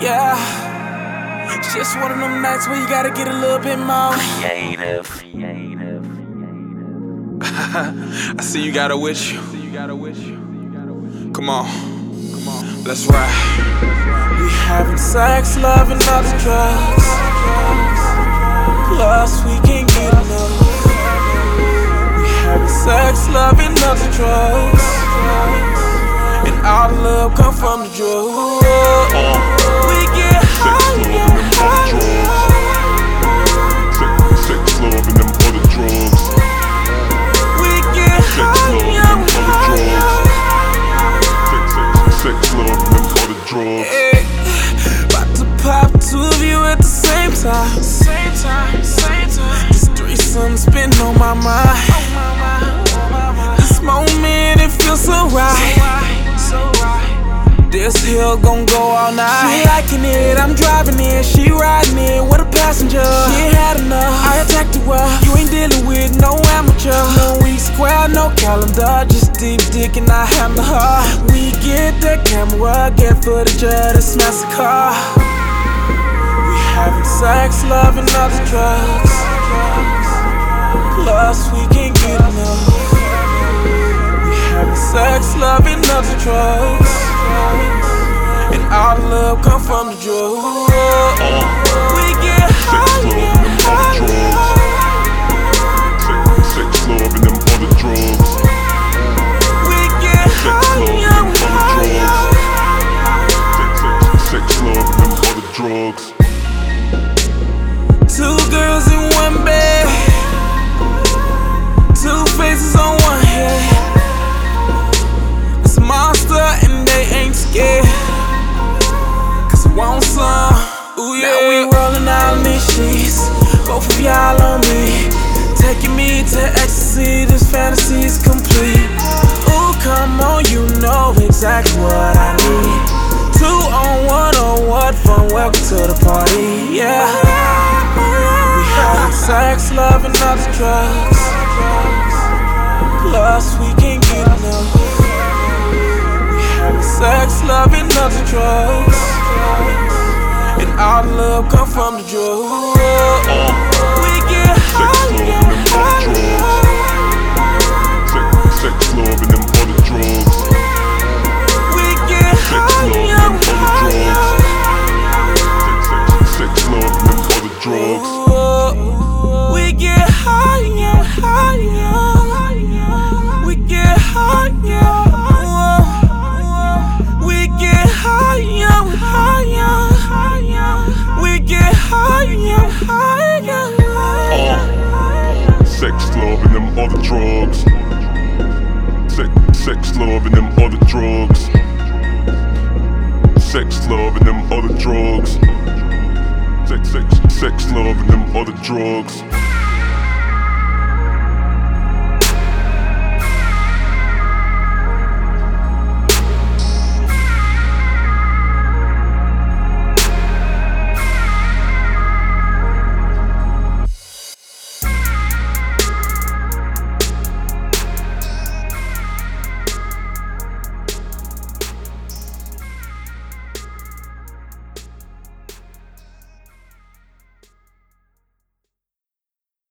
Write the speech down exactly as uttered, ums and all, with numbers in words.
Yeah, it's just one of them nights where you gotta get a little bit more creative. creative. I see you got it with you. Come on, come on, let's ride. We having sex, love, and other drugs. Plus, we can't get enough. We having sex, love, and other drugs. And all the love come from the drugs. Same time, same time. This threesome's been on my mind. Oh my, mind, oh my mind. This moment it feels so right. So right, so right. This hill gon' go all night. She liking it, I'm driving it, she riding it with a passenger. She ain't had enough. I attacked her up. You ain't dealing with no amateur, no weak square, no calendar, just deep dick and I hammer her. We get the camera, get footage of this massacre. Having sex, love, and other drugs. Plus, we can't get enough. We having sex, love, and other drugs. And all the love come from the drugs. We get high, get high. Sex, love, and them other drugs. We get high, sex, love, and them other drugs. Two girls in one bed, two faces on one head. It's a monster and they ain't scared, cause I want some, ooh yeah. Now we rolling out in these sheets, both of y'all on me, taking me to ecstasy, this fantasy's complete. Ooh, come on, you know exactly what I need. Two on one on what fun, welcome to the party, yeah. Sex, love, and other drugs. Plus, we can't get enough. We having sex, love, and other drugs. And all the love come from the drugs. We get high, get high. Sex, love, and them other drugs. We get high, get high. Sex, love, and them other drugs. We get higher, higher. We get higher. We get higher, higher. We get higher, higher. Sex, love, and them other drugs. Sex, sex, love, and them other drugs. Sex, love, and them other drugs. Sex, sex, sex, love, and them other drugs.